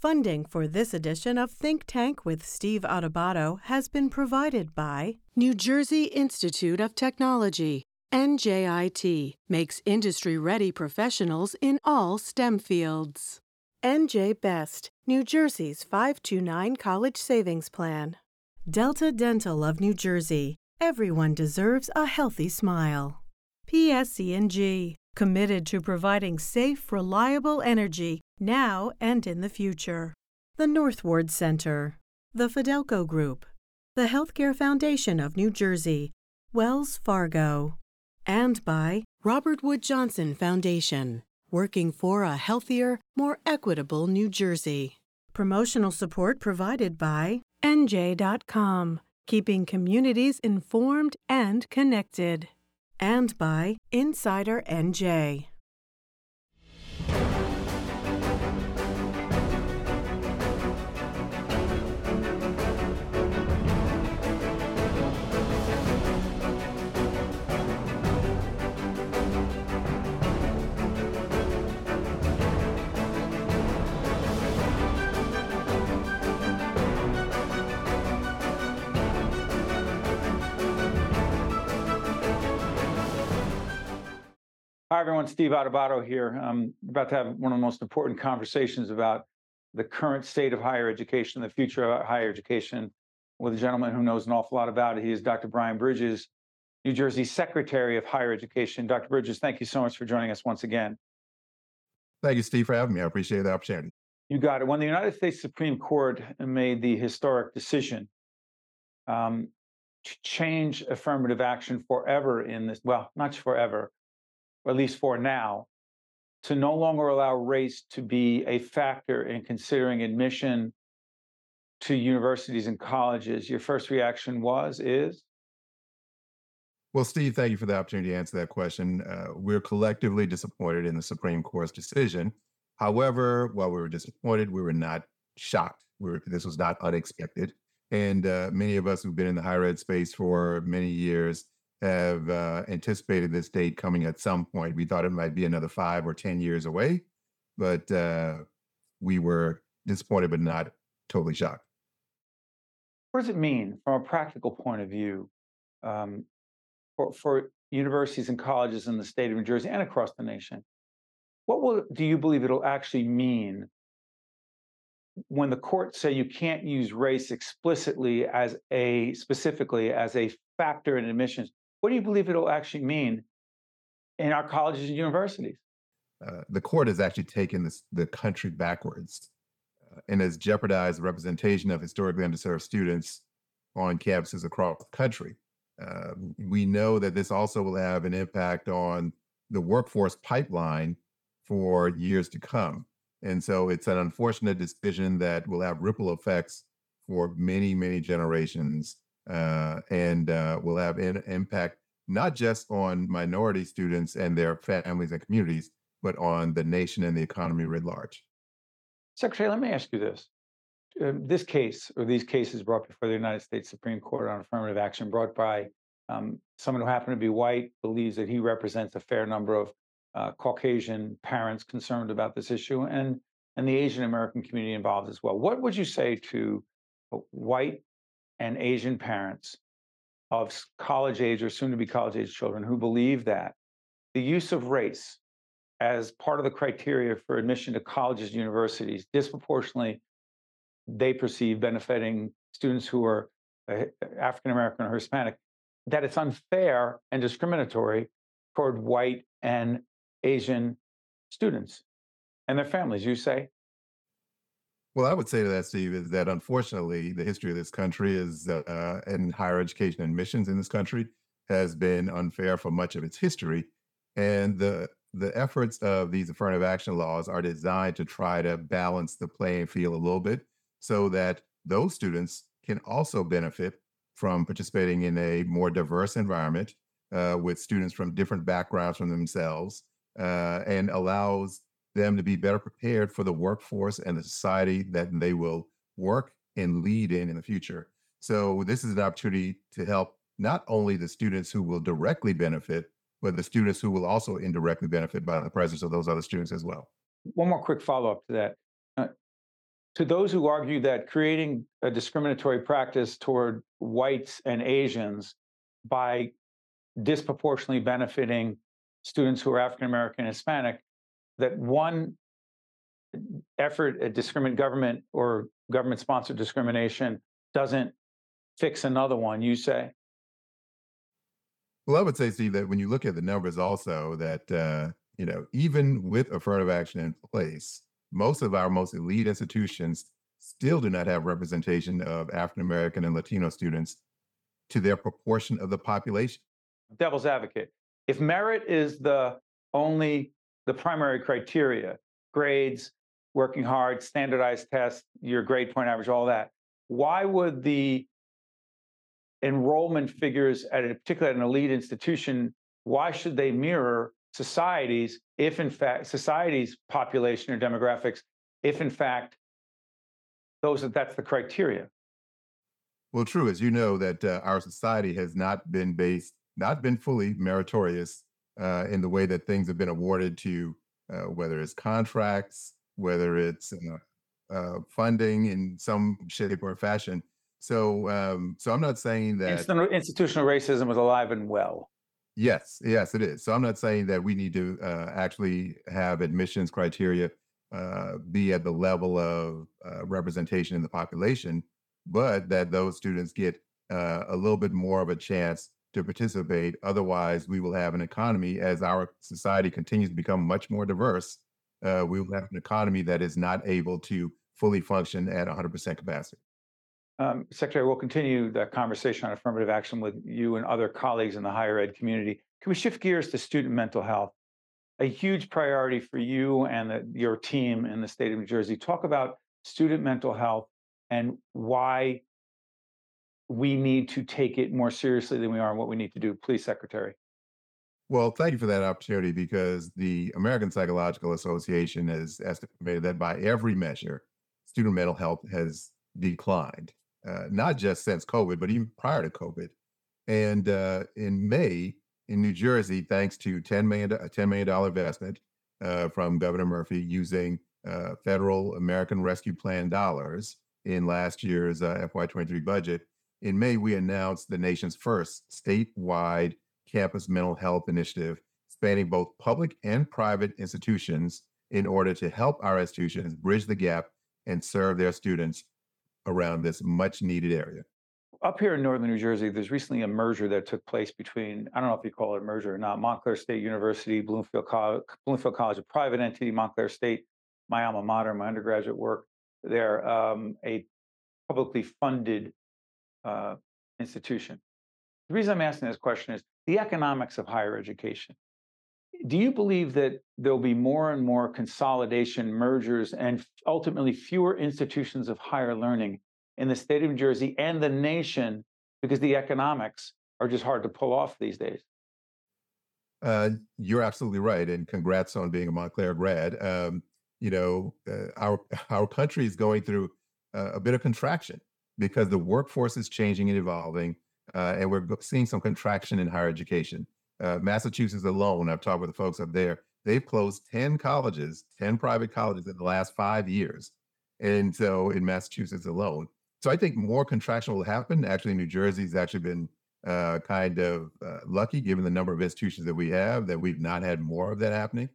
Funding for this edition of Think Tank with Steve Adubato has been provided by New Jersey Institute of Technology. NJIT makes industry-ready professionals in all STEM fields. NJ Best, New Jersey's 529 College Savings Plan. Delta Dental of New Jersey. Everyone deserves a healthy smile. PSE&G, committed to providing safe, reliable energy now and in the future. The Northward Center. The Fidelco Group. The Healthcare Foundation of New Jersey. Wells Fargo. And by Robert Wood Johnson Foundation, working for a healthier, more equitable New Jersey. Promotional support provided by NJ.com, keeping communities informed and connected. And by Insider NJ. Hi, everyone. Steve Adubato here. I'm about to have one of the most important conversations about the current state of higher education, the future of higher education, with a gentleman who knows an awful lot about it. He is Dr. Brian Bridges, New Jersey Secretary of Higher Education. Dr. Bridges, thank you so much for joining us once again. Thank you, Steve, for having me. I appreciate the opportunity. You got it. When the United States Supreme Court made the historic decision to change affirmative action forever in this, well, not forever, or at least for now, to no longer allow race to be a factor in considering admission to universities and colleges, your first reaction is? Well, Steve, thank you for the opportunity to answer that question. We're collectively disappointed in the Supreme Court's decision. However, while we were disappointed, we were not shocked. This was not unexpected. And many of us who've been in the higher ed space for many years have anticipated this date coming at some point. We thought it might be another 5 or 10 years away, but we were disappointed, but not totally shocked. What does it mean from a practical point of view for universities and colleges in the state of New Jersey and across the nation? Do you believe it'll actually mean when the courts say you can't use race explicitly specifically as a factor in admissions? What do you believe it'll actually mean in our colleges and universities? The court has actually taken the country backwards and has jeopardized the representation of historically underserved students on campuses across the country. We know that this also will have an impact on the workforce pipeline for years to come. And so it's an unfortunate decision that will have ripple effects for many, many generations. And will have an impact not just on minority students and their families and communities, but on the nation and the economy writ large. Secretary, let me ask you this. This case, or these cases brought before the United States Supreme Court on affirmative action, brought by someone who happened to be white, believes that he represents a fair number of Caucasian parents concerned about this issue, and the Asian American community involved as well. What would you say to white and Asian parents of college-age or soon-to-be college-age children who believe that the use of race as part of the criteria for admission to colleges and universities disproportionately, they perceive, benefiting students who are African-American or Hispanic, that it's unfair and discriminatory toward white and Asian students and their families, you say? Well, I would say to that, Steve, is that unfortunately, the history of this country is, and higher education admissions in this country has been unfair for much of its history. And the efforts of these affirmative action laws are designed to try to balance the playing field a little bit so that those students can also benefit from participating in a more diverse environment with students from different backgrounds from themselves and allows them to be better prepared for the workforce and the society that they will work and lead in the future. So this is an opportunity to help not only the students who will directly benefit, but the students who will also indirectly benefit by the presence of those other students as well. One more quick follow-up to that. to those who argue that creating a discriminatory practice toward whites and Asians by disproportionately benefiting students who are African American and Hispanic, that one effort at government or government-sponsored discrimination doesn't fix another one, you say? Well, I would say, Steve, that when you look at the numbers also, that even with affirmative action in place, most of our most elite institutions still do not have representation of African American and Latino students to their proportion of the population. Devil's advocate. If merit is the primary criteria, grades, working hard, standardized tests, your grade point average, all that, why would the enrollment figures, particularly at an elite institution, why should they mirror societies if, in fact, society's population or demographics, if, in fact, that's the criteria? Well, true, as you know, that our society has not been fully meritorious in the way that things have been awarded to, whether it's contracts, whether it's funding in some shape or fashion. So I'm not saying that institutional racism was alive and well. Yes, it is. So I'm not saying that we need to actually have admissions criteria be at the level of representation in the population, but that those students get a little bit more of a chance to participate. Otherwise, we will have an economy, as our society continues to become much more diverse, we will have an economy that is not able to fully function at 100% capacity. Secretary, we'll continue the conversation on affirmative action with you and other colleagues in the higher ed community. Can we shift gears to student mental health? A huge priority for you and your team in the state of New Jersey. Talk about student mental health and why we need to take it more seriously than we are and what we need to do. Please, Secretary. Well, thank you for that opportunity, because the American Psychological Association has estimated that by every measure, student mental health has declined. Not just since COVID, but even prior to COVID. And in May, in New Jersey, thanks to a $10 million investment from Governor Murphy using federal American Rescue Plan dollars in last year's FY23 budget, in May, we announced the nation's first statewide campus mental health initiative spanning both public and private institutions in order to help our institutions bridge the gap and serve their students around this much-needed area. Up here in northern New Jersey, there's recently a merger that took place between, I don't know if you call it a merger or not, Montclair State University, Bloomfield College, a private entity, Montclair State, my alma mater, my undergraduate work there, a publicly funded institution. The reason I'm asking this question is the economics of higher education. Do you believe that there'll be more and more consolidation, mergers, and ultimately fewer institutions of higher learning in the state of New Jersey and the nation, because the economics are just hard to pull off these days? You're absolutely right, and congrats on being a Montclair grad. Our country is going through a bit of contraction because the workforce is changing and evolving, and we're seeing some contraction in higher education. Massachusetts alone, I've talked with the folks up there, they've closed 10 private colleges in the last 5 years. And so in Massachusetts alone. So I think more contraction will happen. Actually, New Jersey's actually been kind of lucky, given the number of institutions that we have, that we've not had more of that happening.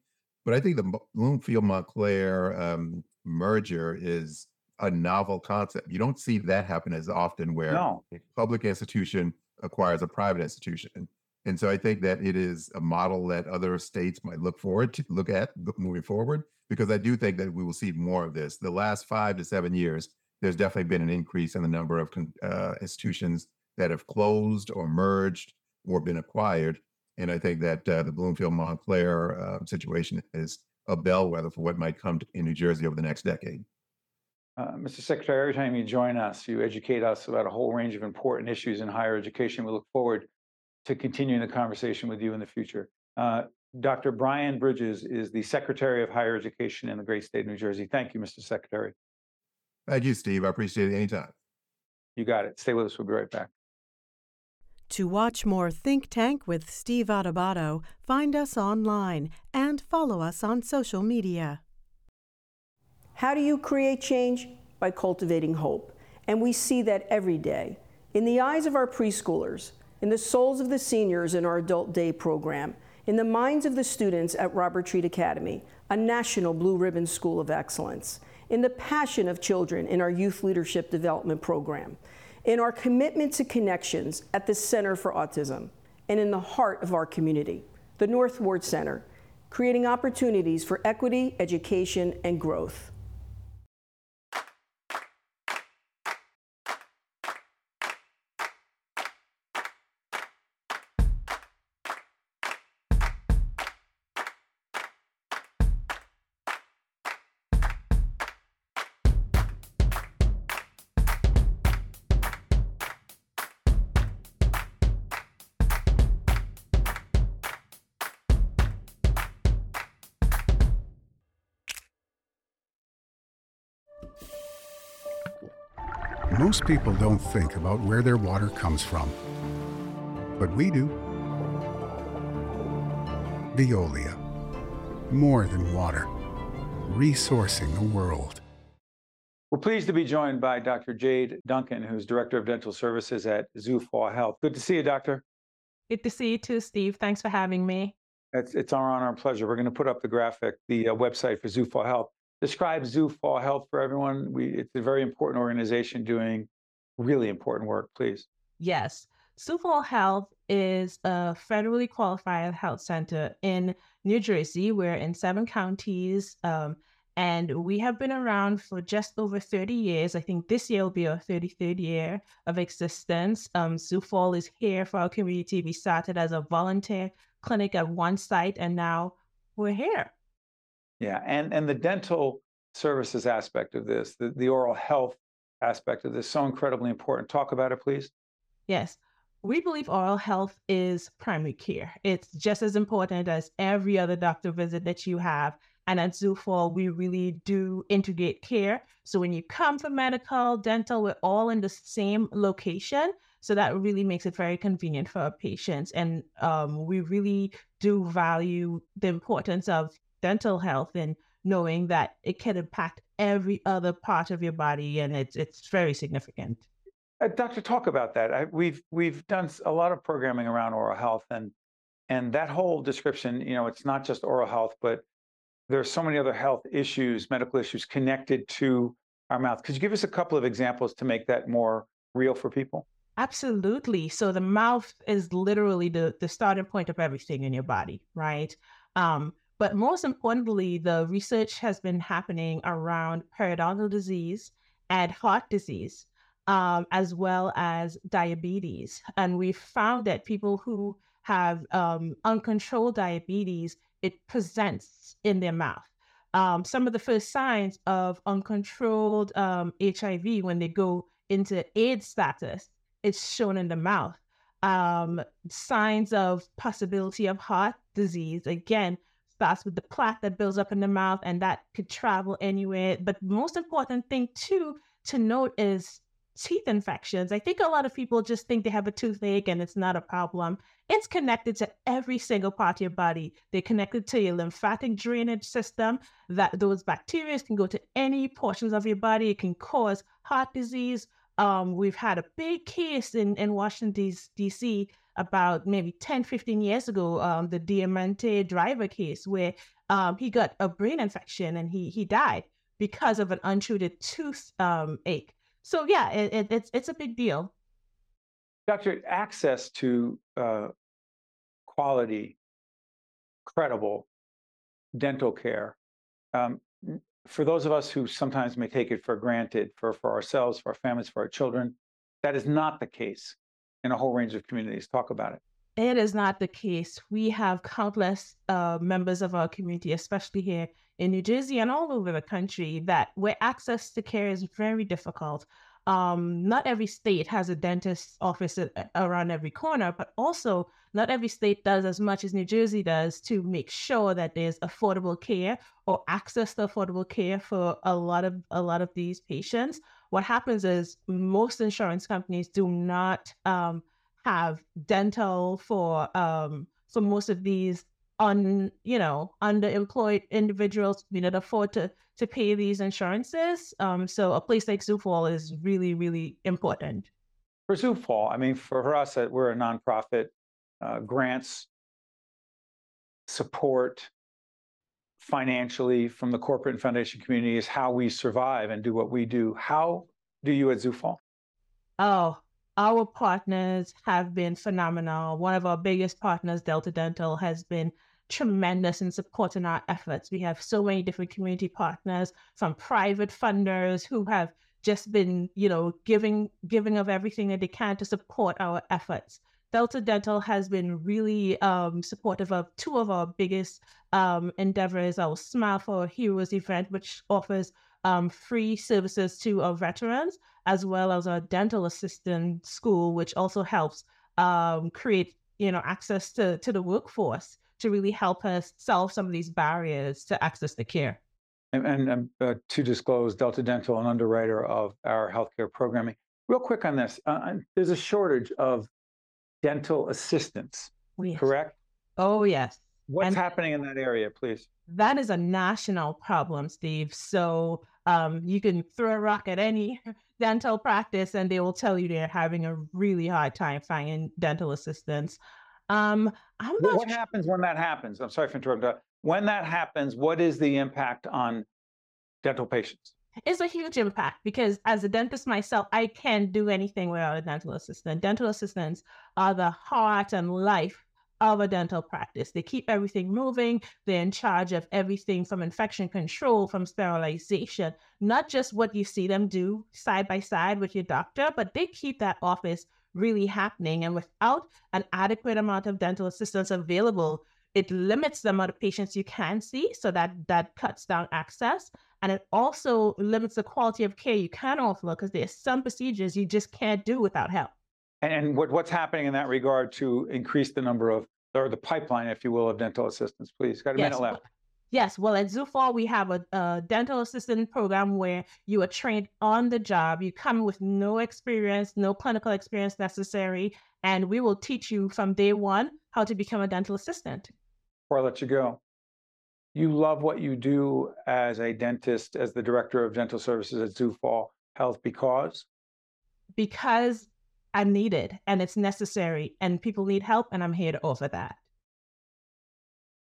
But I think the Bloomfield-Montclair merger is a novel concept. You don't see that happen as often, where a public institution acquires a private institution. And so I think that it is a model that other states might look at moving forward, because I do think that we will see more of this. The last 5 to 7 years, there's definitely been an increase in the number of institutions that have closed or merged or been acquired. And I think that the Bloomfield-Montclair situation is a bellwether for what might come in New Jersey over the next decade. Mr. Secretary, every time you join us, you educate us about a whole range of important issues in higher education. We look forward to continuing the conversation with you in the future. Dr. Brian Bridges is the Secretary of Higher Education in the great state of New Jersey. Thank you, Mr. Secretary. Thank you, Steve. I appreciate it anytime. You got it. Stay with us. We'll be right back. To watch more Think Tank with Steve Adubato, find us online and follow us on social media. How do you create change? by cultivating hope. And we see that every day. In the eyes of our preschoolers, in the souls of the seniors in our adult day program, in the minds of the students at Robert Treat Academy, a national blue ribbon school of excellence, in the passion of children in our youth leadership development program, in our commitment to connections at the Center for Autism, and in the heart of our community, the North Ward Center, creating opportunities for equity, education, and growth. Most people don't think about where their water comes from, but we do. Veolia, more than water, resourcing the world. We're pleased to be joined by Dr. Jade Duncan, who's Director of Dental Services at Zufall Health. Good to see you, Doctor. Good to see you too, Steve. Thanks for having me. It's our honor and pleasure. We're going to put up the graphic, the website for Zufall Health. Describe Zufall Health for everyone. It's a very important organization doing really important work, please. Yes. Zufall Health is a federally qualified health center in New Jersey. We're in 7 counties, and we have been around for just over 30 years. I think this year will be our 33rd year of existence. Zufall is here for our community. We started as a volunteer clinic at one site, and now we're here. Yeah, and the dental services aspect of this, the oral health aspect of this, so incredibly important. Talk about it, please. Yes, we believe oral health is primary care. It's just as important as every other doctor visit that you have. And at Zufall, we really do integrate care. So when you come for medical, dental, we're all in the same location. So that really makes it very convenient for our patients. And we really do value the importance of dental health and knowing that it can impact every other part of your body, and it's very significant. Doctor, talk about that. We've done a lot of programming around oral health, and that whole description, you know, it's not just oral health, but there are so many other health issues, medical issues connected to our mouth. Could you give us a couple of examples to make that more real for people? Absolutely. So the mouth is literally the starting point of everything in your body, right? But most importantly, the research has been happening around periodontal disease and heart disease, as well as diabetes. And we found that people who have uncontrolled diabetes, it presents in their mouth. Some of the first signs of uncontrolled HIV, when they go into AIDS status, it's shown in the mouth. Signs of possibility of heart disease, again, starts with the plaque that builds up in the mouth, and that could travel anywhere. But the most important thing, too, to note is teeth infections. I think a lot of people just think they have a toothache and it's not a problem. It's connected to every single part of your body. They're connected to your lymphatic drainage system. That those bacteria can go to any portions of your body. It can cause heart disease. We've had a big case in Washington, D.C., about maybe 10, 15 years ago, the Diamante driver case, where he got a brain infection and he died because of an untreated tooth ache. So yeah, it's a big deal. Doctor, access to quality, credible dental care, for those of us who sometimes may take it for granted, for ourselves, for our families, for our children, that is not the case in a whole range of communities. Talk about it. It is not the case. We have countless members of our community, especially here in New Jersey and all over the country, that where access to care is very difficult. Not every state has a dentist's office around every corner, but also not every state does as much as New Jersey does to make sure that there's affordable care or access to affordable care for a lot of these patients. What happens is most insurance companies do not have dental for most of these underemployed individuals that afford to pay these insurances. So a place like Zufall is really, really important. For Zufall, I mean, for us, we're a nonprofit. Grants, support financially from the corporate and foundation community is how we survive and do what we do. How do you at Zufall? Oh, our partners have been phenomenal. One of our biggest partners, Delta Dental, has been tremendous in supporting our efforts. We have so many different community partners, from private funders who have just been, giving of everything that they can to support our efforts. Delta Dental has been really supportive of two of our biggest endeavors, our Smile for Our Heroes event, which offers free services to our veterans, as well as our dental assistant school, which also helps create, access to the workforce to really help us solve some of these barriers to access to care. And to disclose, Delta Dental, an underwriter of our healthcare programming. Real quick on this, there's a shortage of dental assistants, yes. Correct? Oh, yes. What's happening in that area, please? That is a national problem, Steve. So you can throw a rock at any dental practice and they will tell you they're having a really hard time finding dental assistants. What happens when that happens? I'm sorry for interrupting. When that happens, what is the impact on dental patients? It's a huge impact because as a dentist myself, I can't do anything without a dental assistant. Dental assistants are the heart and life of a dental practice. They keep everything moving. They're in charge of everything from infection control, from sterilization, not just what you see them do side by side with your doctor, but they keep that office really happening. And without an adequate amount of dental assistants available, it limits the amount of patients you can see, so that cuts down access. And it also limits the quality of care you can offer, because there's some procedures you just can't do without help. And what's happening in that regard to increase the number of, or the pipeline, if you will, of dental assistants, please? Got a minute left. Yes. Well, at Zufall, we have a dental assistant program where you are trained on the job. You come with no experience, no clinical experience necessary, and we will teach you from day one how to become a dental assistant. Before I let you go, you love what you do as a dentist, as the director of dental services at Zufall Health, because? Because I'm needed and it's necessary and people need help, and I'm here to offer that.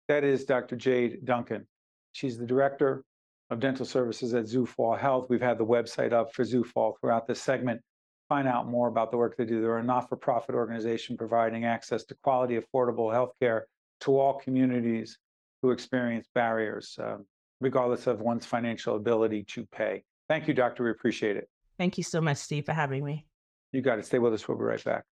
That is Dr. Jade Duncan. She's the director of dental services at Zufall Health. We've had the website up for Zufall throughout this segment. Find out more about the work they do. They're a not-for-profit organization providing access to quality, affordable healthcare to all communities who experience barriers, regardless of one's financial ability to pay. Thank you, Doctor. We appreciate it. Thank you so much, Steve, for having me. You got it. Stay with us. We'll be right back.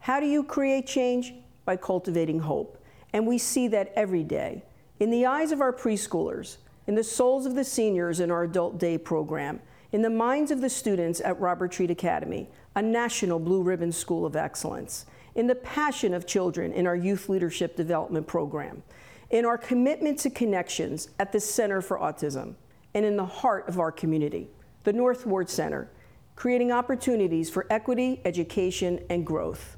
How do you create change? By cultivating hope. And we see that every day. In the eyes of our preschoolers, in the souls of the seniors in our adult day program, in the minds of the students at Robert Treat Academy, a national blue ribbon school of excellence, in the passion of children in our youth leadership development program, in our commitment to connections at the Center for Autism, and in the heart of our community, the North Ward Center, creating opportunities for equity, education, and growth.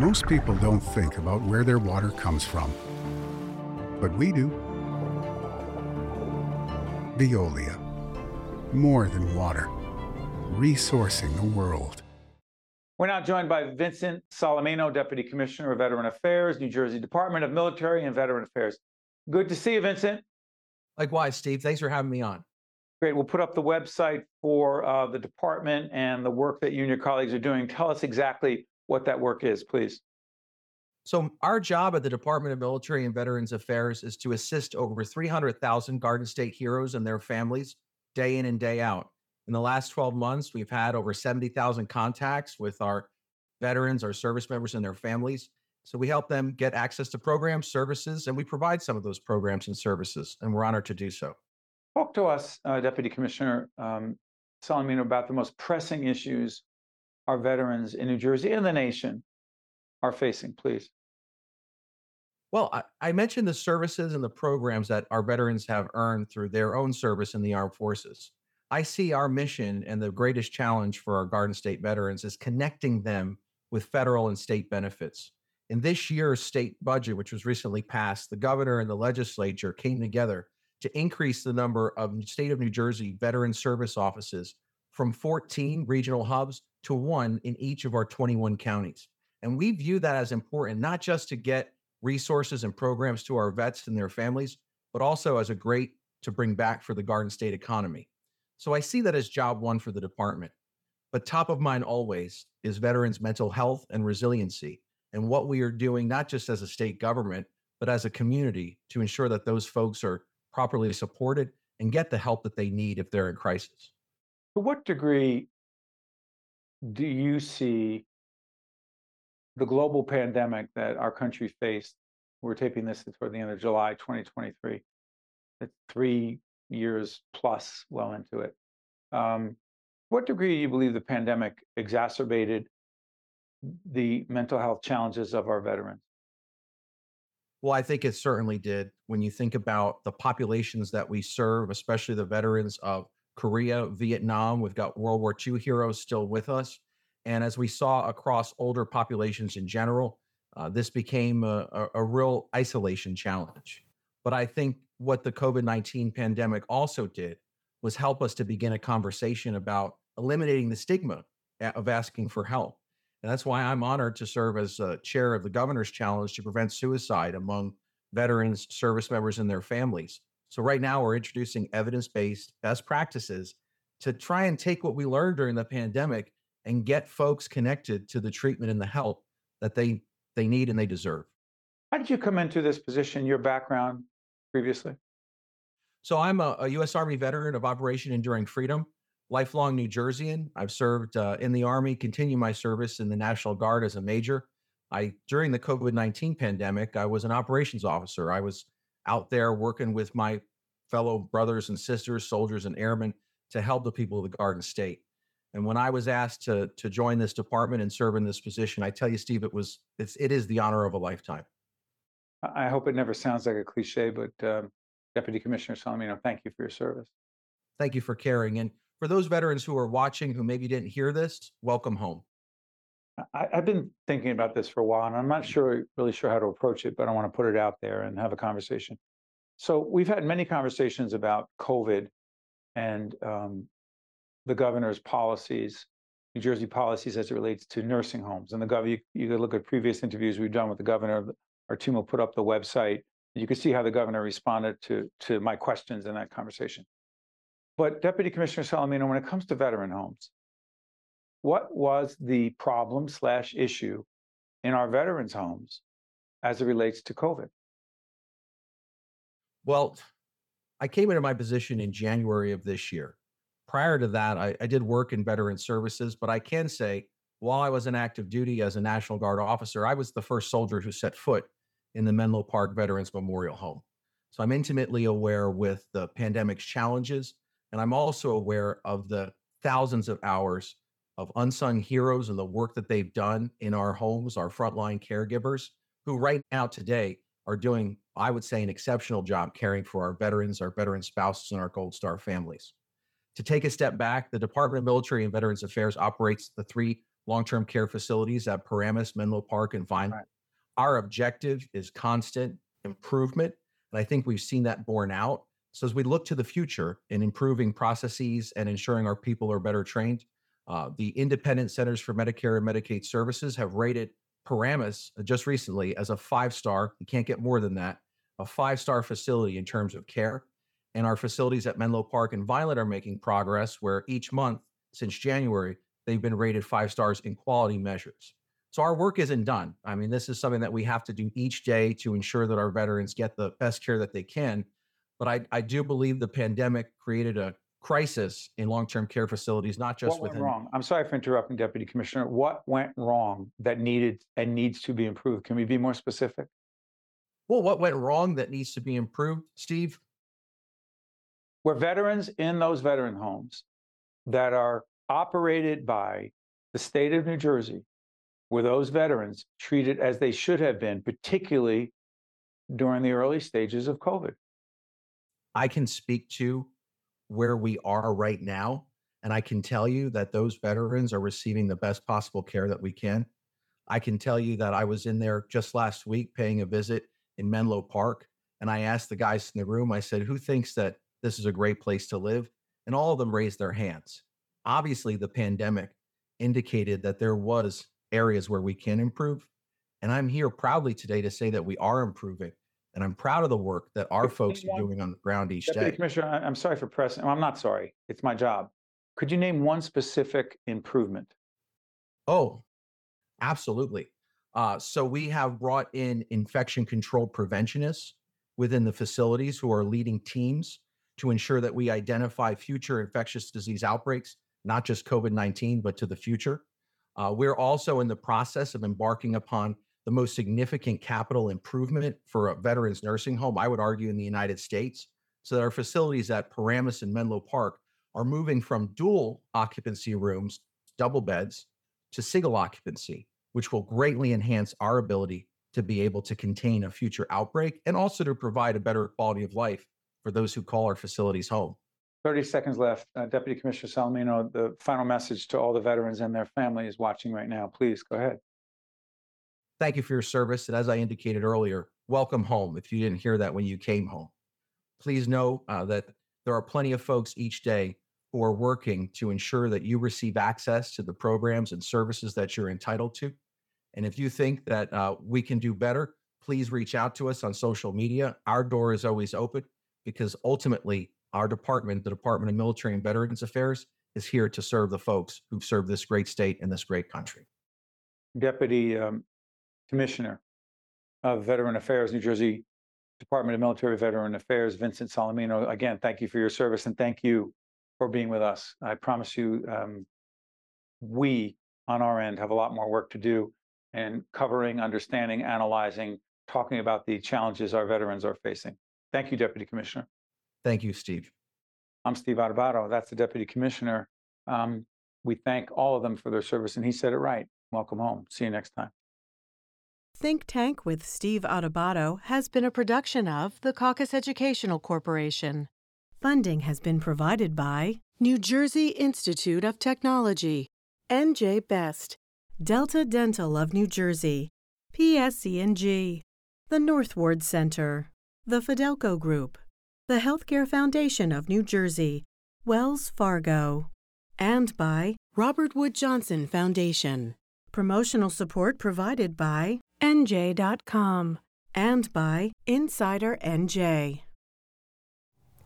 Most people don't think about where their water comes from, but we do. Veolia, more than water, resourcing the world. We're now joined by Vincent Solomeno, Deputy Commissioner of Veteran Affairs, New Jersey Department of Military and Veteran Affairs. Good to see you, Vincent. Likewise, Steve. Thanks for having me on. Great. We'll put up the website for the department and the work that you and your colleagues are doing. Tell us exactly what that work is, please. So our job at the Department of Military and Veterans Affairs is to assist over 300,000 Garden State heroes and their families day in and day out. In the last 12 months, we've had over 70,000 contacts with our veterans, our service members, and their families. So we help them get access to programs, services, and we provide some of those programs and services, and we're honored to do so. Talk to us, Deputy Commissioner Solomeno, about the most pressing issues our veterans in New Jersey and the nation are facing, please. Well, I mentioned the services and the programs that our veterans have earned through their own service in the armed forces. I see our mission and the greatest challenge for our Garden State veterans is connecting them with federal and state benefits. In this year's state budget, which was recently passed, the governor and the legislature came together to increase the number of state of New Jersey veteran service offices from 14 regional hubs to one in each of our 21 counties. And we view that as important, not just to get resources and programs to our vets and their families, but also as a great to bring back for the Garden State economy. So I see that as job one for the department. But top of mind always is veterans' mental health and resiliency, and what we are doing, not just as a state government, but as a community to ensure that those folks are properly supported and get the help that they need if they're in crisis. To what degree do you see the global pandemic that our country faced? We're taping this toward the end of July 2023, that's 3 years plus well into it. What degree do you believe the pandemic exacerbated the mental health challenges of our veterans? Well, I think it certainly did. When you think about the populations that we serve, especially the veterans of Korea, Vietnam, we've got World War II heroes still with us. And as we saw across older populations in general, this became a real isolation challenge. But I think what the COVID-19 pandemic also did was help us to begin a conversation about eliminating the stigma of asking for help. And that's why I'm honored to serve as chair of the Governor's Challenge to prevent suicide among veterans, service members, and their families. So right now we're introducing evidence-based best practices to try and take what we learned during the pandemic and get folks connected to the treatment and the help that they need and they deserve. How did you come into this position, your background previously? So I'm a U.S. Army veteran of Operation Enduring Freedom. Lifelong New Jerseyan. I've served in the Army, continue my service in the National Guard as a major. During the COVID-19 pandemic, I was an operations officer. I was out there working with my fellow brothers and sisters, soldiers and airmen, to help the people of the Garden State. And when I was asked to join this department and serve in this position, I tell you, Steve, it is the honor of a lifetime. I hope it never sounds like a cliche, but Deputy Commissioner Solomeno, thank you for your service. Thank you for caring. And for those veterans who are watching who maybe didn't hear this, welcome home. I've been thinking about this for a while, and I'm not really sure how to approach it, but I want to put it out there and have a conversation. So we've had many conversations about COVID and the governor's policies, New Jersey policies as it relates to nursing homes. And the governor, you can look at previous interviews we've done with the governor. Our team will put up the website. You can see how the governor responded to my questions in that conversation. But Deputy Commissioner Solomeno, when it comes to veteran homes, what was the problem/issue in our veterans' homes as it relates to COVID? Well, I came into my position in January of this year. Prior to that, I did work in veteran services, but I can say while I was in active duty as a National Guard officer, I was the first soldier who set foot in the Menlo Park Veterans Memorial Home. So I'm intimately aware with the pandemic's challenges. And I'm also aware of the thousands of hours of unsung heroes and the work that they've done in our homes, our frontline caregivers, who right now today are doing, I would say, an exceptional job caring for our veteran spouses, and our Gold Star families. To take a step back, the Department of Military and Veterans Affairs operates the three long-term care facilities at Paramus, Menlo Park, and Vine. Right. Our objective is constant improvement, and I think we've seen that borne out. So as we look to the future in improving processes and ensuring our people are better trained, the independent Centers for Medicare and Medicaid Services have rated Paramus just recently as a 5-star. You can't get more than that, a 5-star facility in terms of care. And our facilities at Menlo Park and Violet are making progress, where each month since January, they've been rated 5 stars in quality measures. So our work isn't done. I mean, this is something that we have to do each day to ensure that our veterans get the best care that they can. But I do believe the pandemic created a crisis in long-term care facilities, not just within— What went wrong? I'm sorry for interrupting, Deputy Commissioner. What went wrong that needed and needs to be improved? Can we be more specific? Well, what went wrong that needs to be improved, Steve? Where veterans in those veteran homes that are operated by the state of New Jersey, were those veterans treated as they should have been, particularly during the early stages of COVID? I can speak to where we are right now, and I can tell you that those veterans are receiving the best possible care that we can. I can tell you that I was in there just last week paying a visit in Menlo Park, and I asked the guys in the room, I said, who thinks that this is a great place to live? And all of them raised their hands. Obviously, the pandemic indicated that there was areas where we can improve. And I'm here proudly today to say that we are improving. And I'm proud of the work that our folks are doing on the ground each day. Commissioner, I'm sorry for pressing. I'm not sorry. It's my job. Could you name one specific improvement? Oh, absolutely. So we have brought in infection control preventionists within the facilities who are leading teams to ensure that we identify future infectious disease outbreaks, not just COVID-19, but to the future. We're also in the process of embarking upon the most significant capital improvement for a veterans nursing home, I would argue, in the United States, so that our facilities at Paramus and Menlo Park are moving from dual occupancy rooms, double beds, to single occupancy, which will greatly enhance our ability to be able to contain a future outbreak and also to provide a better quality of life for those who call our facilities home. 30 seconds left. Deputy Commissioner Solomeno, the final message to all the veterans and their families watching right now. Please go ahead. Thank you for your service. And as I indicated earlier, welcome home if you didn't hear that when you came home. Please know that there are plenty of folks each day who are working to ensure that you receive access to the programs and services that you're entitled to. And if you think that we can do better, please reach out to us on social media. Our door is always open, because ultimately our department, the Department of Military and Veterans Affairs, is here to serve the folks who've served this great state and this great country. Deputy Commissioner of Veteran Affairs, New Jersey Department of Military Veteran Affairs, Vincent Solomeno, again, thank you for your service and thank you for being with us. I promise you, we on our end have a lot more work to do in covering, understanding, analyzing, talking about the challenges our veterans are facing. Thank you, Deputy Commissioner. Thank you, Steve. I'm Steve Adubato. That's the Deputy Commissioner. We thank all of them for their service, and he said it right. Welcome home. See you next time. Think Tank with Steve Adubato has been a production of the Caucus Educational Corporation. Funding has been provided by New Jersey Institute of Technology, NJ Best, Delta Dental of New Jersey, PSE&G, the Northward Center, the Fidelco Group, the Healthcare Foundation of New Jersey, Wells Fargo, and by Robert Wood Johnson Foundation. Promotional support provided by NJ.com and by Insider NJ.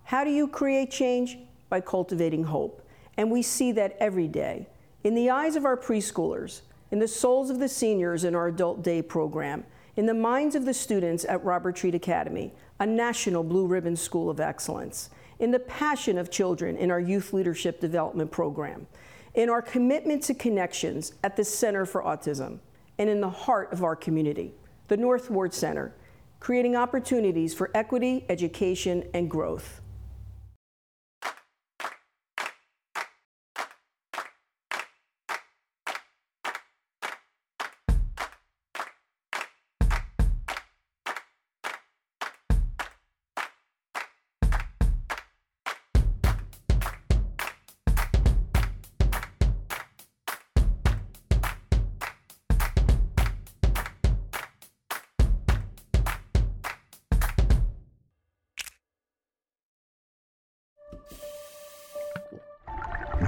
How do you create change? By cultivating hope. And we see that every day. In the eyes of our preschoolers, in the souls of the seniors in our Adult Day program, in the minds of the students at Robert Treat Academy, a national Blue Ribbon School of Excellence, in the passion of children in our Youth Leadership Development program, in our commitment to connections at the Center for Autism, and in the heart of our community, the North Ward Center, creating opportunities for equity, education, and growth.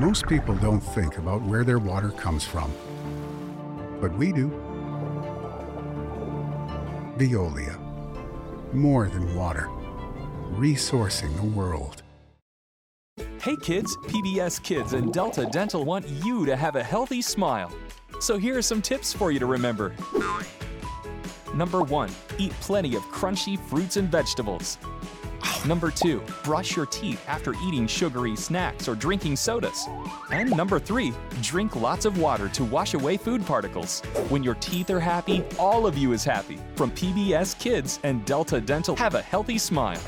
Most people don't think about where their water comes from, but we do. Veolia, more than water, resourcing the world. Hey kids, PBS Kids and Delta Dental want you to have a healthy smile. So here are some tips for you to remember. Number 1, eat plenty of crunchy fruits and vegetables. Number 2, brush your teeth after eating sugary snacks or drinking sodas. And number 3, drink lots of water to wash away food particles. When your teeth are happy, all of you is happy. From PBS Kids and Delta Dental, have a healthy smile.